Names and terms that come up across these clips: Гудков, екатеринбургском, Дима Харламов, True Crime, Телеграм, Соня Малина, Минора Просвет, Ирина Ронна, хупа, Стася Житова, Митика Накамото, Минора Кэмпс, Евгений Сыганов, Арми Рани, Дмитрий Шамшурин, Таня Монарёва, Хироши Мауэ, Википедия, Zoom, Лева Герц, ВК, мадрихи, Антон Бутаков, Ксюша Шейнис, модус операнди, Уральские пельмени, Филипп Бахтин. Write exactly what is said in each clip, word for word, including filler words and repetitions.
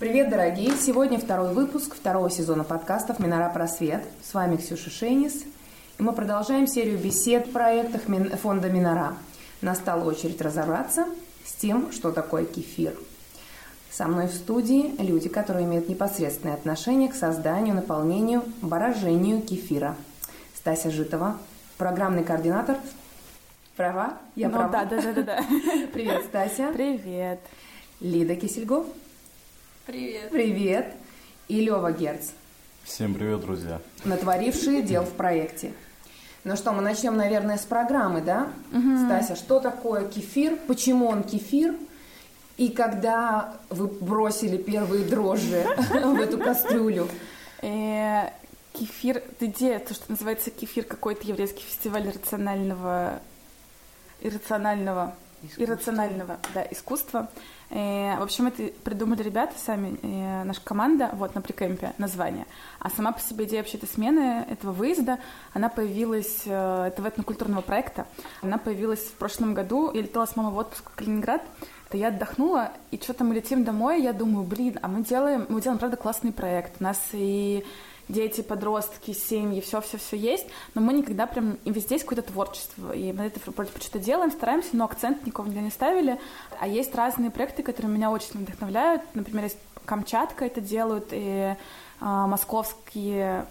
Привет, дорогие! Сегодня второй выпуск второго сезона подкастов «Минора Просвет». С вами Ксюша Шейнис. И мы продолжаем серию бесед в проектах фонда «Минора». Настала очередь разобраться с тем, что такое кефир. Со мной в студии люди, которые имеют непосредственное отношение к созданию, наполнению, брожению кефира. Стася Житова, программный координатор. Права? Я ну, права? Да, да, да, да. Привет, Стася. Привет. Лида Кисельгов. Привет. Привет. И Лева Герц. Всем привет, друзья. Натворившие дел в проекте. Ну что, мы начнем, наверное, с программы, да? Угу. Стася, что такое кефир? Почему он кефир? И когда вы бросили первые дрожжи в эту кастрюлю? Кефир, идея, то, что называется кефир, какой-то еврейский фестиваль рационального, иррационального, иррационального, да, искусства. В общем, это придумали ребята сами, наша команда, вот, на прикэмпе название. А сама по себе идея вообще-то смены этого выезда, она появилась, этого этнокультурного проекта, она появилась в прошлом году. Я летала с мамой в отпуск в Калининград, то я отдохнула, и что-то мы летим домой, я думаю, блин, а мы делаем, мы делаем, правда, классный проект. У нас и дети, подростки, семьи, все-все-все есть, но мы никогда прям... И везде есть какое-то творчество, и мы это вроде бы что-то делаем, стараемся, но акцент никого никогда не ставили. А есть разные проекты, которые меня очень вдохновляют. Например, есть Камчатка, это делают, и а, московские...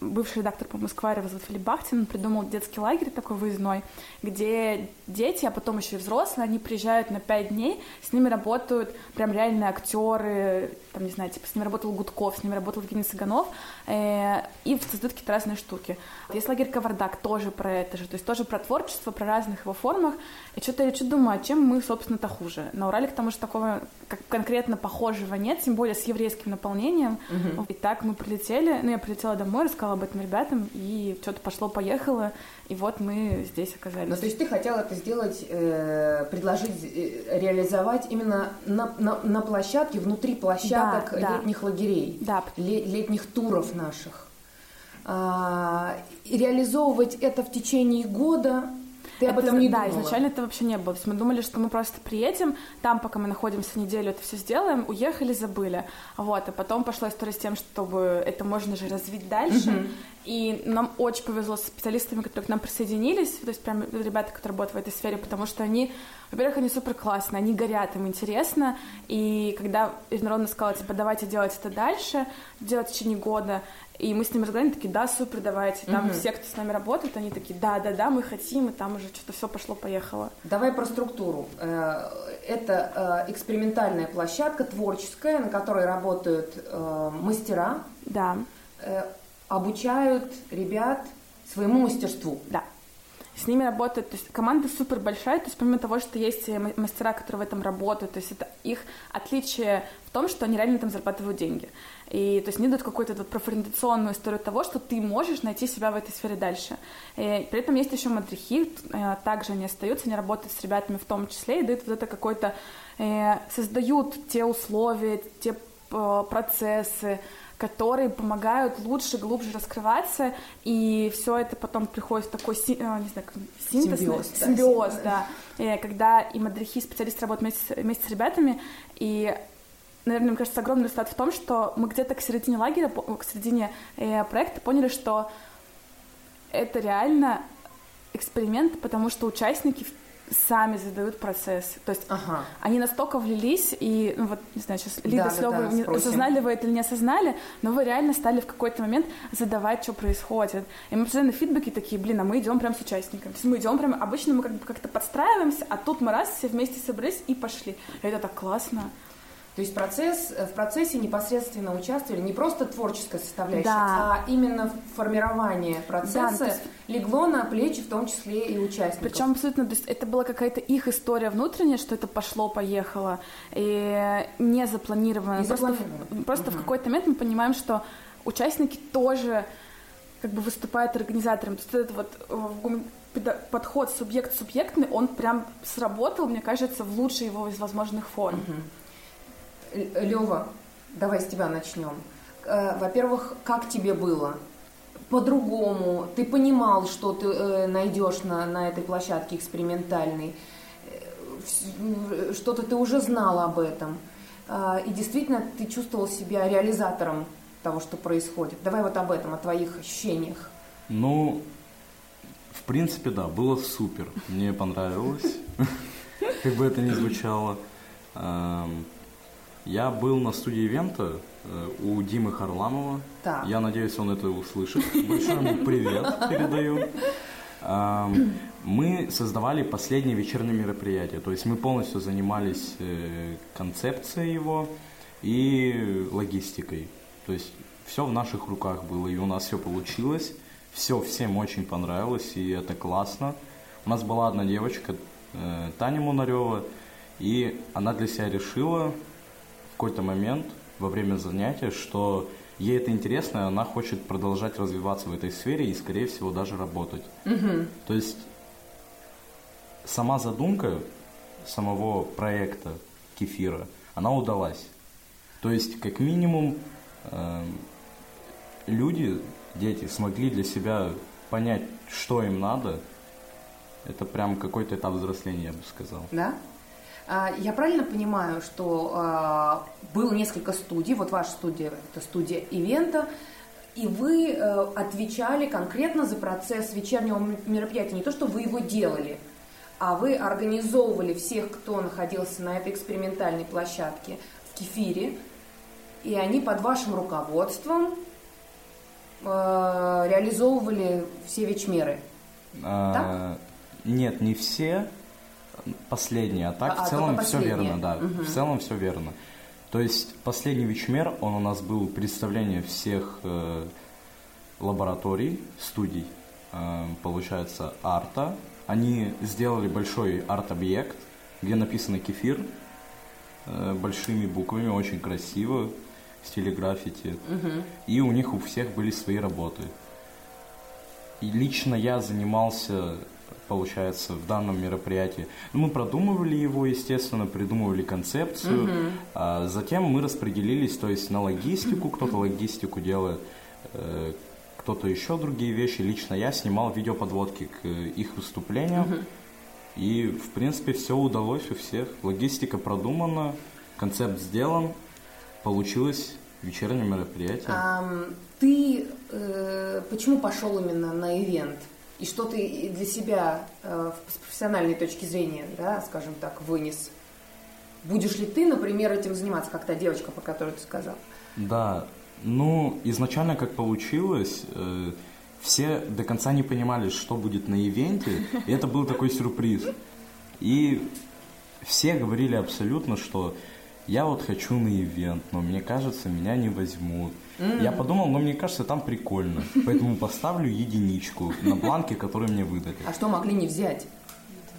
Бывший редактор по Москвареву зовут Филипп Бахтин, он придумал детский лагерь такой выездной, где дети, а потом еще и взрослые, они приезжают на пять дней, с ними работают прям реальные актеры, там, не знаю, типа с ними работал Гудков, с ними работал Евгений Сыганов, э- и создают какие-то разные штуки. Есть лагерь Кавардак, тоже про это же, то есть тоже про творчество, про разных его формах, и что-то я что-то думаю, а чем мы, собственно-то, хуже? На Урале, к тому же, такого как конкретно похожего нет, тем более с еврейским наполнением. Угу. И так мы прилетели, ну, я прилетела домой, рассказала об этом ребятам, и что-то пошло-поехало, и вот мы здесь оказались. Ну, то есть ты хотела это сделать, э, предложить, э, реализовать именно на, на, на площадке, внутри площадок, да, летних, да, лагерей, да, летних туров наших. А, и реализовывать это в течение года... Ты об этом это, не да, думала? Да, изначально это вообще не было. То есть мы думали, что мы просто приедем, там, пока мы находимся неделю, это все сделаем, уехали, забыли. Вот, а потом пошла история с тем, чтобы это можно же развить дальше. Mm-hmm. И нам очень повезло с специалистами, которые к нам присоединились, то есть прям ребята, которые работают в этой сфере, потому что они, во-первых, они супер классные, они горят, им интересно. И когда Ирина Ронна сказала, типа, давайте делать это дальше, делать в течение года, и мы с ними разговаривали, такие, да, супер, давайте. Там угу. все, кто с нами работает, они такие, да-да-да, мы хотим, и там уже что-то все пошло-поехало. Давай про структуру. Это экспериментальная площадка, творческая, на которой работают мастера. Да. Обучают ребят своему мастерству. Да. С ними работают, то есть команда супер большая, то есть помимо того, что есть мастера, которые в этом работают, то есть это их отличие в том, что они реально там зарабатывают деньги. И то есть они дают какую-то вот профориентационную историю того, что ты можешь найти себя в этой сфере дальше. И при этом есть еще матрихи, также они остаются, они работают с ребятами в том числе и дают вот это какое-то, создают те условия, те процессы, которые помогают лучше, глубже раскрываться, и все это потом приходит в такой, не знаю, синтез, симбиоз, да, симбиоз, да. да. И когда и мадрихи, и специалисты работают вместе, вместе с ребятами, и, наверное, мне кажется, огромный результат в том, что мы где-то к середине лагеря, к середине проекта поняли, что это реально эксперимент, потому что участники сами задают процесс. То есть ага. они настолько влились, и, ну, вот, не знаю, сейчас Лида да, с Лёвой, да, осознали вы это или не осознали, но вы реально стали в какой-то момент задавать, что происходит. И мы постоянно фидбэки такие, блин, а мы идем прям с участниками. То есть мы идем прям, обычно мы как бы как-то подстраиваемся, а тут мы раз все вместе собрались и пошли. И это так классно. То есть процесс, в процессе непосредственно участвовали не просто творческая составляющая, да. а именно формирование процесса да, есть... легло на плечи в том числе и участников. Причем абсолютно, то есть это была какая-то их история внутренняя, что это пошло-поехало, и не запланировано. Не запланировано. Просто, просто угу. в какой-то момент мы понимаем, что участники тоже как бы выступают организатором. То есть это вот... подход субъект-субъектный, он прям сработал, мне кажется, в лучшей его из возможных форм. Угу. Лёва, давай с тебя начнем. Во-первых, как тебе было? По-другому? Ты понимал, что ты найдешь на, на этой площадке экспериментальной? Что-то ты уже знал об этом? и действительно ты чувствовал себя реализатором того, что происходит. Давай вот об этом, о твоих ощущениях. Ну, в принципе, да, было супер. Мне понравилось, как бы это ни звучало. Я был на студии ивента у Димы Харламова. Я надеюсь, он это услышит. Большой ему привет передаю. Мы создавали последнее вечернее мероприятие. То есть мы полностью занимались концепцией его и логистикой. То есть все в наших руках было, и у нас все получилось. Все всем очень понравилось, и это классно. У нас была одна девочка, Таня Монарёва, и она для себя решила в какой-то момент во время занятия, что ей это интересно, и она хочет продолжать развиваться в этой сфере и, скорее всего, даже работать. Угу. То есть сама задумка самого проекта кефира, она удалась. То есть, как минимум, э, люди... дети смогли для себя понять, что им надо. Это прям какой-то этап взросления, я бы сказал. Да? Я правильно понимаю, что было несколько студий, вот ваша студия, это студия ивента, и вы отвечали конкретно за процесс вечернего мероприятия, не то, что вы его делали, а вы организовывали всех, кто находился на этой экспериментальной площадке в кефире, и они под вашим руководством реализовывали все вечмеры. А, нет, не все. Последние, а так а, в целом все верно, да. Угу. В целом все верно. То есть последний вечмер, он у нас был представление всех э, лабораторий, студий, э, получается, арта. Они сделали большой арт-объект, где написано кефир э, большими буквами, очень красиво. В стиле граффити. Угу. И у них у всех были свои работы. И лично я занимался, получается, в данном мероприятии. Мы продумывали его, естественно, придумывали концепцию. Угу. А затем мы распределились, то есть на логистику. Кто-то логистику делает, кто-то еще другие вещи. Лично я снимал видеоподводки к их выступлениям. Угу. И, в принципе, все удалось у всех. Логистика продумана, концепт сделан. Получилось вечернее мероприятие. А ты э, почему пошел именно на ивент? И что ты для себя э, с профессиональной точки зрения, да, скажем так, вынес? Будешь ли ты, например, этим заниматься, как та девочка, про которую ты сказал? Да, ну, изначально как получилось, э, все до конца не понимали, что будет на ивенте, и это был такой сюрприз. И все говорили абсолютно, что... я вот хочу на ивент, но мне кажется, меня не возьмут. Mm-hmm. Я подумал, но мне кажется, там прикольно. Поэтому поставлю единичку на бланке, который мне выдали. А что могли не взять?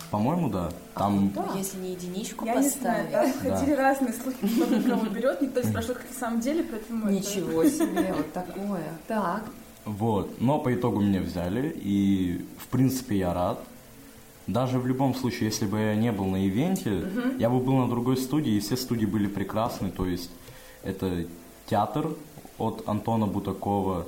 По-моему, да. Там... А, да. Если не единичку я поставили. Я не знаю, да, ходили да. разные слухи, кто кого берет. Никто не спрашивает, как на самом деле, поэтому... Ничего это... себе, вот такое. Так. Вот, но по итогу меня взяли, и, в принципе, я рад. Даже в любом случае, если бы я не был на ивенте, uh-huh. я бы был на другой студии, и все студии были прекрасны. То есть это театр от Антона Бутакова,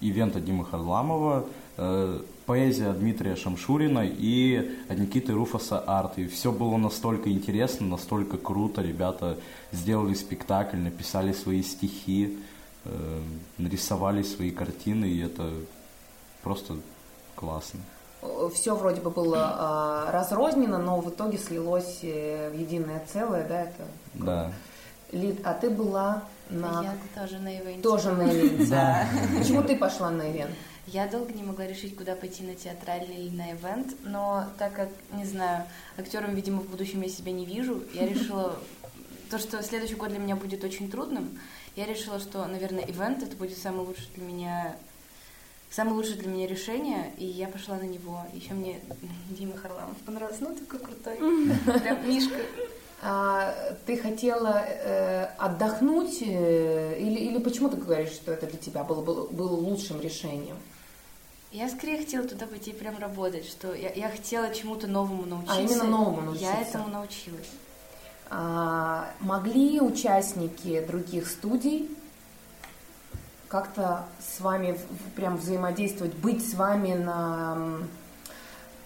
ивент от Димы Харламова, э, поэзия от Дмитрия Шамшурина и от Никиты Руфаса арт. И все было настолько интересно, настолько круто. Ребята сделали спектакль, написали свои стихи, э, нарисовали свои картины, и это просто классно. Все вроде бы было э, разрознено, но в итоге слилось в единое целое, да, это? Да. Лид, а ты была на... Я тоже на ивенте. Тоже на ивенте. Да. Почему ты пошла на ивент? Я долго не могла решить, куда пойти, на театральный или на ивент, но так как, не знаю, актером, видимо, в будущем я себя не вижу, я решила, то, что следующий год для меня будет очень трудным, я решила, что, наверное, ивент это будет самый лучший для меня... Самое лучшее для меня решение, и я пошла на него. Еще мне Дима Харламов понравился. Ну, такой крутой. Прям Мишка. Ты хотела отдохнуть? Или почему ты говоришь, что это для тебя было лучшим решением? Я скорее хотела туда пойти и прям работать. Что я хотела чему-то новому научиться. А именно новому научиться. Я этому научилась. Могли участники других студий как-то с вами прям взаимодействовать, быть с вами на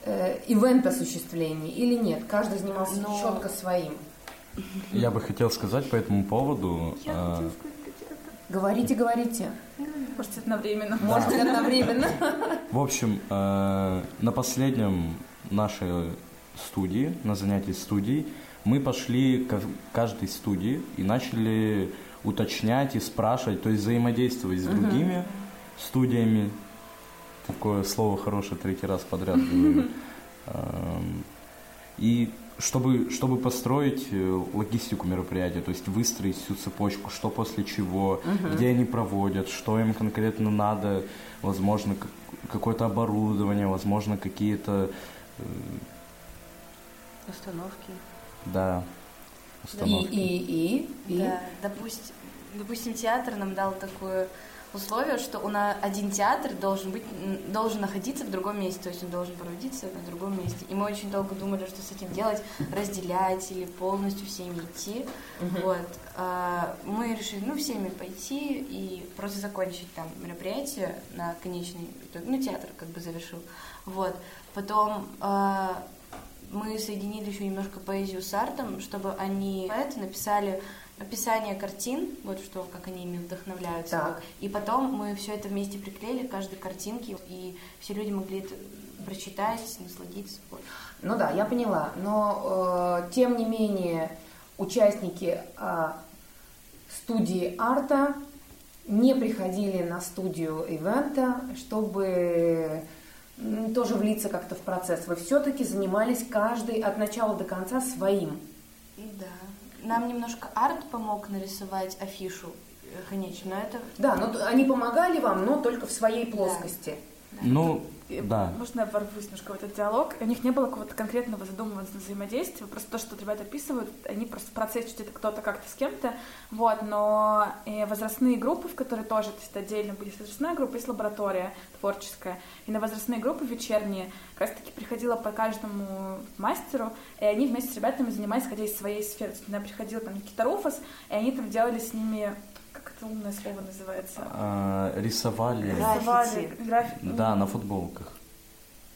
э, ивент-осуществлении или нет? Каждый занимался Но... четко своим. Я бы хотел сказать по этому поводу... Я а... хотела сказать, говорите, говорите. Может, одновременно. Да. Может, одновременно. В общем, э, на последнем нашей студии, на занятии студии, мы пошли к каждой студии и начали уточнять и спрашивать, то есть взаимодействовать с другими uh-huh. студиями. Такое слово хорошее третий раз подряд говорю. И чтобы, чтобы построить логистику мероприятия, то есть выстроить всю цепочку, что после чего, uh-huh. где они проводят, что им конкретно надо, возможно, какое-то оборудование, возможно, какие-то... Установки. Да, установки. И, и, и, и. Да, допустим, допустим, театр нам дал такое условие, что у нас один театр должен быть, должен находиться в другом месте, то есть он должен проводиться на другом месте. И мы очень долго думали, что с этим делать, разделять или полностью всеми идти. Mm-hmm. Вот. А, мы решили, ну, всеми пойти и просто закончить там мероприятие на конечный итог. Ну, театр как бы завершил. Вот. Потом а, мы соединили еще немножко поэзию с артом, чтобы они поэты написали... описание картин, вот что, как они ими вдохновляются. Так. И потом мы все это вместе приклеили к каждой картинке, и все люди могли это прочитать, насладиться. Вот. Ну да, я поняла. Но э, тем не менее участники э, студии арта не приходили на студию ивента, чтобы э, тоже влиться как-то в процесс. Вы все-таки занимались каждый от начала до конца своим. Да. Нам немножко арт помог нарисовать афишу, конечно, это... Да, но они помогали вам, но только в своей плоскости. Да. Ну, да. Можно я ворвусь немножко в этот диалог? У них не было какого-то конкретного задуманного взаимодействия, просто то, что ребята описывают, они просто в процессе что-то кто-то как-то с кем-то, вот, но возрастные группы, в которые тоже, то есть отдельно были возрастная группа, есть лаборатория творческая, и на возрастные группы вечерние как раз-таки приходила по каждому мастеру, и они вместе с ребятами занимались, хотя из своей сферы, то есть туда приходил там Никита Руфас, и они там делали с ними... Как это умное слово называется? А, рисовали. Рисовали. Граффити. Да, на футболках.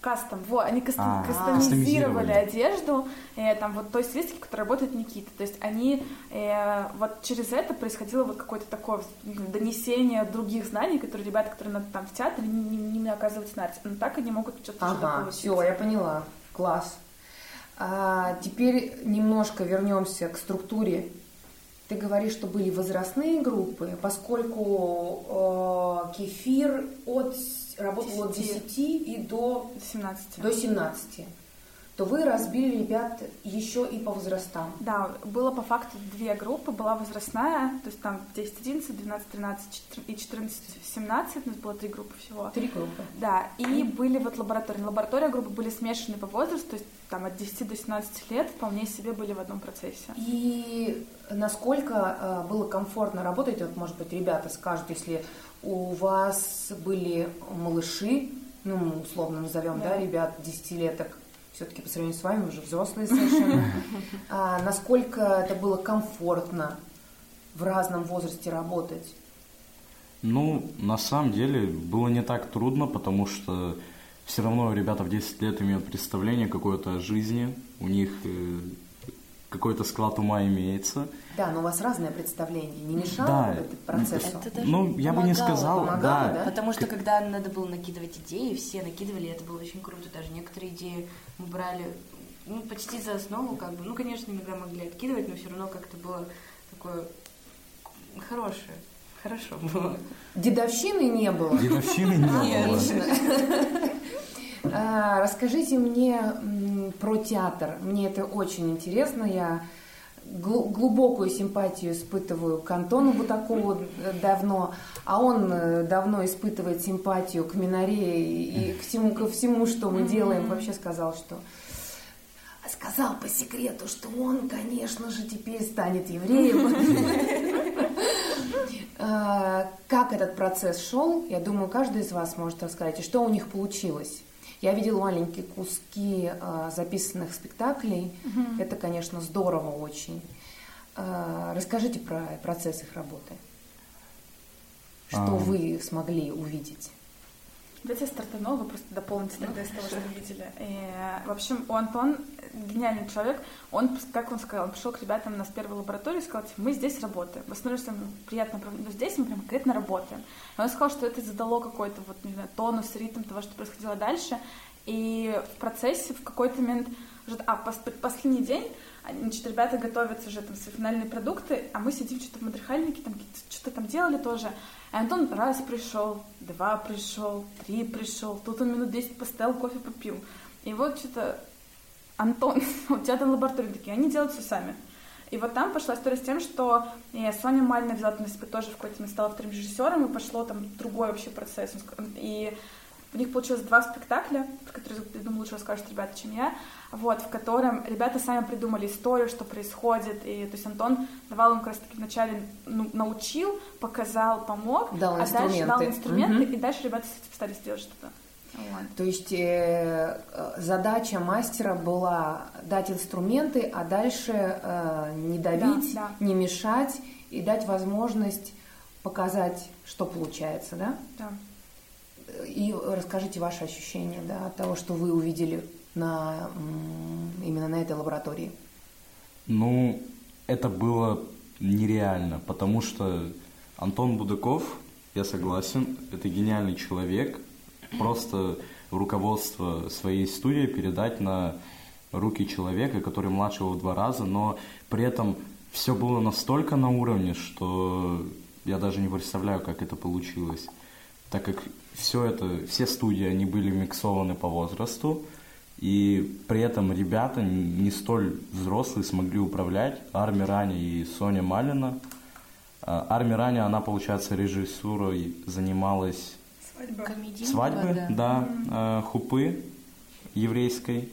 Кастом. Вот, они кастом, а, кастомизировали, кастомизировали одежду. Э, там, вот той стилистики, которая работает Никита. То есть они э, вот через это происходило вот какое-то такое донесение других знаний, которые ребята, которые надо там в театре, не, не, не оказываются на арте. Но так они могут что-то ага, такое получить. Все, я поняла. Класс. А, теперь немножко вернемся к структуре. Ты говоришь, что были возрастные группы, поскольку э, кефир от, работал от десяти и до семнадцати. До семнадцати, то вы разбили ребят еще и по возрастам. Да, было по факту две группы. Была возрастная, то есть там десять-одиннадцать, двенадцать-тринадцать и четырнадцать-семнадцать. У нас было три группы всего. Три группы. Да, и были вот лабораторные. Лаборатория группы были смешаны по возрасту, то есть там от десяти до семнадцати лет вполне себе были в одном процессе. И насколько было комфортно работать, вот, может быть, ребята скажут, если у вас были малыши, ну, условно назовем, да, да ребят, десятилеток, все-таки по сравнению с вами уже взрослые совершенно, а, насколько это было комфортно в разном возрасте работать? Ну, на самом деле, было не так трудно, потому что все равно ребята в десять лет имеют представление какое-то о жизни, у них какой-то склад ума имеется. Да, но у вас разное представление, не мешало да. этот процессу? Это ну, помогало. Я бы не сказал, помогало, да. да. Потому что, когда надо было накидывать идеи, все накидывали, это было очень круто, даже некоторые идеи мы брали, ну, почти за основу, как бы, ну, конечно, иногда могли откидывать, но все равно как-то было такое хорошее, хорошо было. Дедовщины не было? Дедовщины не было. Нет, расскажите мне про театр. Мне это очень интересно. Я глубокую симпатию испытываю к Антону Бутакову давно, а он давно испытывает симпатию к Миноре и к всему, ко всему, что мы делаем. Вообще сказал, что... Сказал по секрету, что он, конечно же, теперь станет евреем. Как этот процесс шел, я думаю, каждый из вас может рассказать. И что у них получилось? Я видела маленькие куски э, записанных спектаклей. Угу. Это, конечно, здорово очень. Э, расскажите про процесс их работы. Что а... вы смогли увидеть? Давайте я стартану, вы просто дополните тогда из того, что вы видели. И, в общем, у Антона гениальный человек. Он, как он сказал, он пришел к ребятам на первую лабораторию и сказал, мы здесь работаем. В основном, что приятно, но здесь мы прям конкретно работаем. И он сказал, что это задало какой-то вот, не знаю, тонус, ритм того, что происходило дальше. И в процессе в какой-то момент, уже, а, последний день, значит, ребята готовятся уже там свои финальные продукты, а мы сидим что-то в матрихальнике, там что-то там делали тоже. И Антон раз пришел, два пришел, три пришел, тут он минут десять постоял, кофе попил. И вот что-то, Антон, у тебя там лаборатории такие, они делают все сами. И вот там пошла история с тем, что Соня Малина взяла на себя тоже в какой-то момент, стала вторым режиссером, и пошло там другой вообще процесс. И у них получилось два спектакля, про которые, я думаю, лучше расскажут ребята, чем я, вот, в котором ребята сами придумали историю, что происходит, и, то есть, Антон давал им как раз-таки вначале, ну, научил, показал, помог, дал а дальше дал инструменты, угу. И дальше ребята с этим стали сделать что-то. Вот. То есть, э, задача мастера была дать инструменты, а дальше э, не давить, да, да. не мешать и дать возможность показать, что получается, да? Да. И расскажите ваши ощущения, да, от того, что вы увидели на, именно на этой лаборатории. Ну, это было нереально, потому что Антон Бутаков, я согласен, это гениальный человек. Просто руководство своей студии передать на руки человека, который младше его в два раза, но при этом все было настолько на уровне, что я даже не представляю, как это получилось. Так как все это, все студии, они были миксованы по возрасту, и при этом ребята не столь взрослые смогли управлять. Арми Рани и Соня Малина. Арми Рани, она, получается, режиссурой занималась свадьбы, свадьбы да, да mm-hmm. хупы еврейской.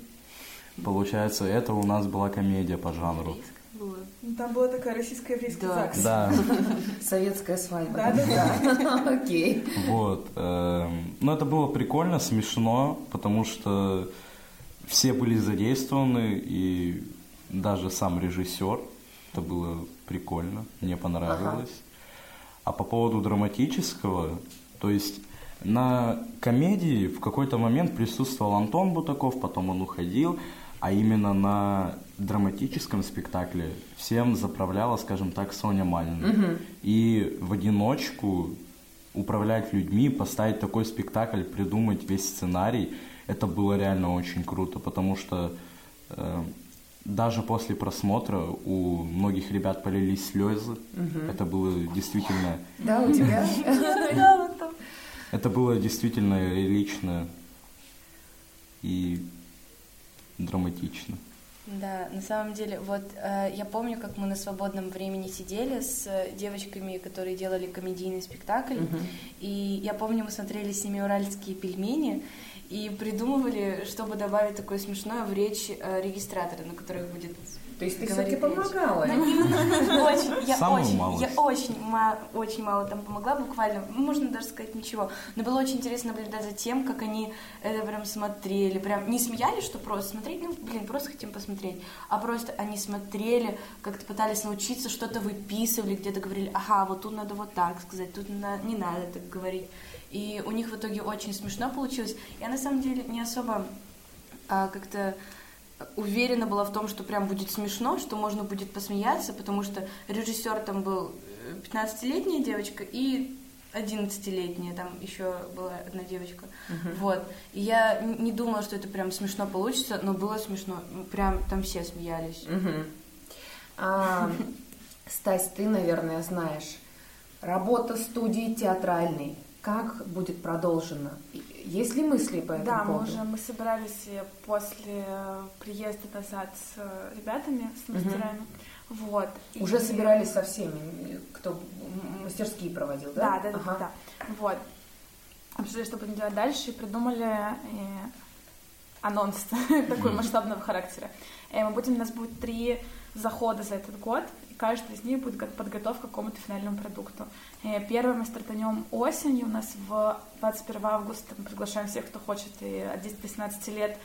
Получается, это у нас была комедия по жанру. Было. Там была такая российско-еврейская ЗАГС. Да. Советская свадьба. Да, да, да. Окей. Вот. Но это было прикольно, смешно, потому что все были задействованы, и даже сам режиссер. Это было прикольно, мне понравилось. Ага. А по поводу драматического, то есть на комедии в какой-то момент присутствовал Антон Бутаков, потом он уходил, а именно на драматическом спектакле всем заправляла, скажем так, Соня Малина. Угу. И в одиночку управлять людьми, поставить такой спектакль, придумать весь сценарий, это было реально очень круто, потому что э, даже после просмотра у многих ребят полились слезы. Угу. Это было действительно... Да, у тебя? Это было действительно лично и драматично. Да, на самом деле, вот э, я помню, как мы на свободном времени сидели с девочками, которые делали комедийный спектакль, mm-hmm. и я помню, мы смотрели с ними «Уральские пельмени», и придумывали, чтобы добавить такое смешное в речь э, регистратора, на которых будет... То есть ты все-таки помогала? Я очень мало там помогла, буквально, можно даже сказать, ничего. Но было очень интересно наблюдать за тем, как они это прям смотрели, прям не смеялись, что просто смотреть, ну, блин, просто хотим посмотреть, а просто они смотрели, как-то пытались научиться, что-то выписывали, где-то говорили, ага, вот тут надо вот так сказать, тут не надо так говорить. И у них в итоге очень смешно получилось. Я на самом деле не особо а, как-то уверена была в том, что прям будет смешно, что можно будет посмеяться, потому что режиссер там был пятнадцатилетняя девочка и одиннадцатилетняя, там еще была одна девочка. Uh-huh. Вот. И я не думала, что это прям смешно получится, но было смешно. Прям там все смеялись. Uh-huh. А, Стась, ты, наверное, знаешь, работа студии театральной. Как будет продолжено? Есть ли мысли по этому да, поводу? Да, мы уже мы собирались после приезда назад с ребятами, с мастерами. Угу. Вот. Уже и... собирались со всеми, кто мастерские проводил, да? Да, да, ага. да. Вот. Обсудили, что будем делать дальше, и придумали анонс такой масштабного характера. Мы будем, у нас будет три захода за этот год, и каждый из них будет подготовка к какому-то финальному продукту. Первый мы стартанем осенью, у нас в двадцать первого августа мы приглашаем всех, кто хочет, и от десяти до пятнадцати лет,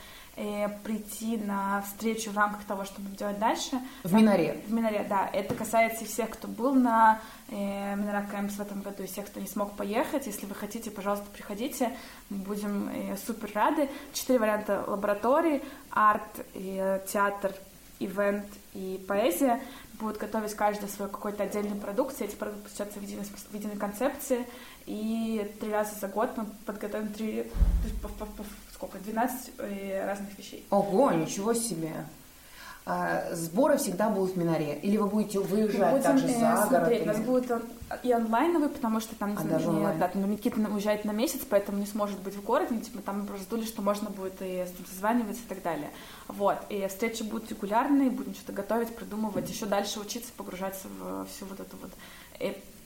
прийти на встречу в рамках того, что будем делать дальше. В Миноре. В Миноре, да. Это касается и всех, кто был на э, Минора Кэмпс в этом году, и всех, кто не смог поехать. Если вы хотите, пожалуйста, приходите. Мы будем э, супер рады. Четыре варианта лабораторий: арт, э, театр, ивент и поэзия. Будут готовить каждый свой какой-то отдельный продукт. Все эти продукты посчитаются в единой, в единой концепции. И три раза за год мы подготовим три... сколько? двенадцать разных вещей. Ого, ничего себе! А сборы всегда будут в Миноре? Или вы будете выезжать будем, также за э, город? Смотреть, у нас будет и онлайновый, потому что там, а не, да, там Никита уезжает на месяц, поэтому не сможет быть в городе, но типа, там раздули, что можно будет и созваниваться и так далее. Вот. И встречи будут регулярные, будем что-то готовить, придумывать, mm-hmm. еще дальше учиться, погружаться в всю вот эту вот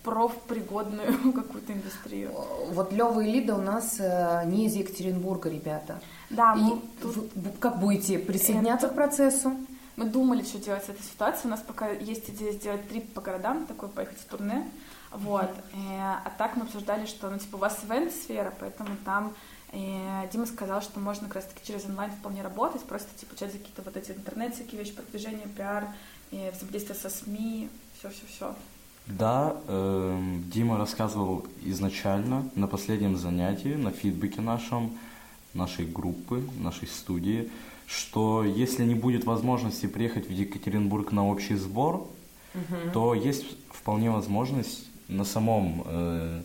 профпригодную какую-то индустрию. Вот Лёва и Лида у нас э, не из Екатеринбурга, ребята. Да, и мы тут... вы, как будете присоединяться это... к процессу? Мы думали, что делать с этой ситуацией. У нас пока есть идея сделать трип по городам, такой поехать в турне. Вот. Mm-hmm. А так мы обсуждали, что, ну, типа, у вас ивент-сфера, поэтому там э, Дима сказал, что можно как раз-таки через онлайн вполне работать, просто, типа, через какие-то вот эти интернет-всякие вещи, продвижение, пиар, э, взаимодействие со СМИ, все-все-все. Да, э, Дима рассказывал изначально на последнем занятии, на фидбэке нашем, нашей группы, нашей студии, что если не будет возможности приехать в Екатеринбург на общий сбор, угу. то есть вполне возможность на самом э,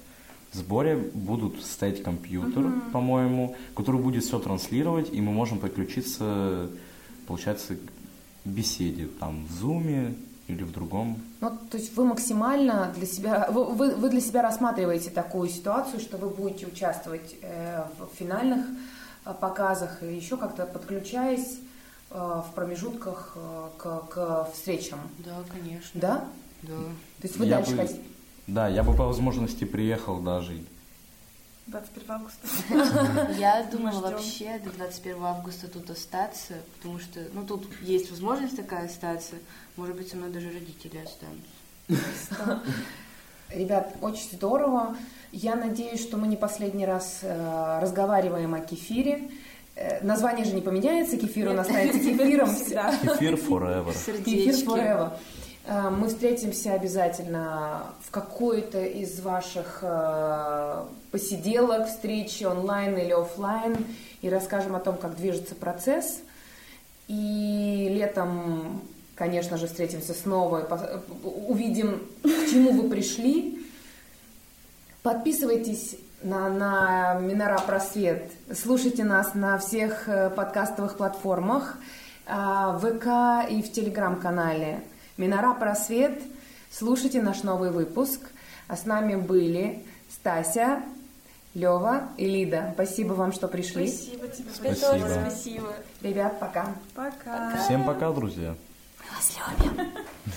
сборе будут стоять компьютер, угу. по-моему, который будет все транслировать, и мы можем подключиться, получается, к беседе там в Zoom или в другом. Ну, то есть вы максимально для себя, вы, вы, вы для себя рассматриваете такую ситуацию, что вы будете участвовать э, в финальных э, показах и еще как-то подключаясь э, в промежутках э, к, к встречам. Да, конечно. Да? Да. То есть вы я дальше бы, хотите? Да, я бы по возможности приехал даже. двадцать первого августа. Я думала вообще до двадцать первого августа тут остаться, потому что, ну, тут есть возможность такая остаться. Может быть, со мной даже родители останутся. Ребят, очень здорово. Я надеюсь, что мы не последний раз э, разговариваем о кефире. Э, название же не поменяется, кефир у нас станет кефиром. Кефир forever. Кефир forever. Э, мы встретимся обязательно в какой-то из ваших э, посиделок, встречи онлайн или офлайн, и расскажем о том, как движется процесс. И летом... Конечно же, встретимся снова, увидим, к чему вы пришли. Подписывайтесь на, на Минора Просвет, слушайте нас на всех подкастовых платформах, в ВК и в Телеграм-канале Минора Просвет. Слушайте наш новый выпуск. А с нами были Стася, Лёва и Лида. Спасибо вам, что пришли. Спасибо тебе. Спасибо. Тоже спасибо. Ребят, пока. Пока. Всем пока, друзья. Вас любим.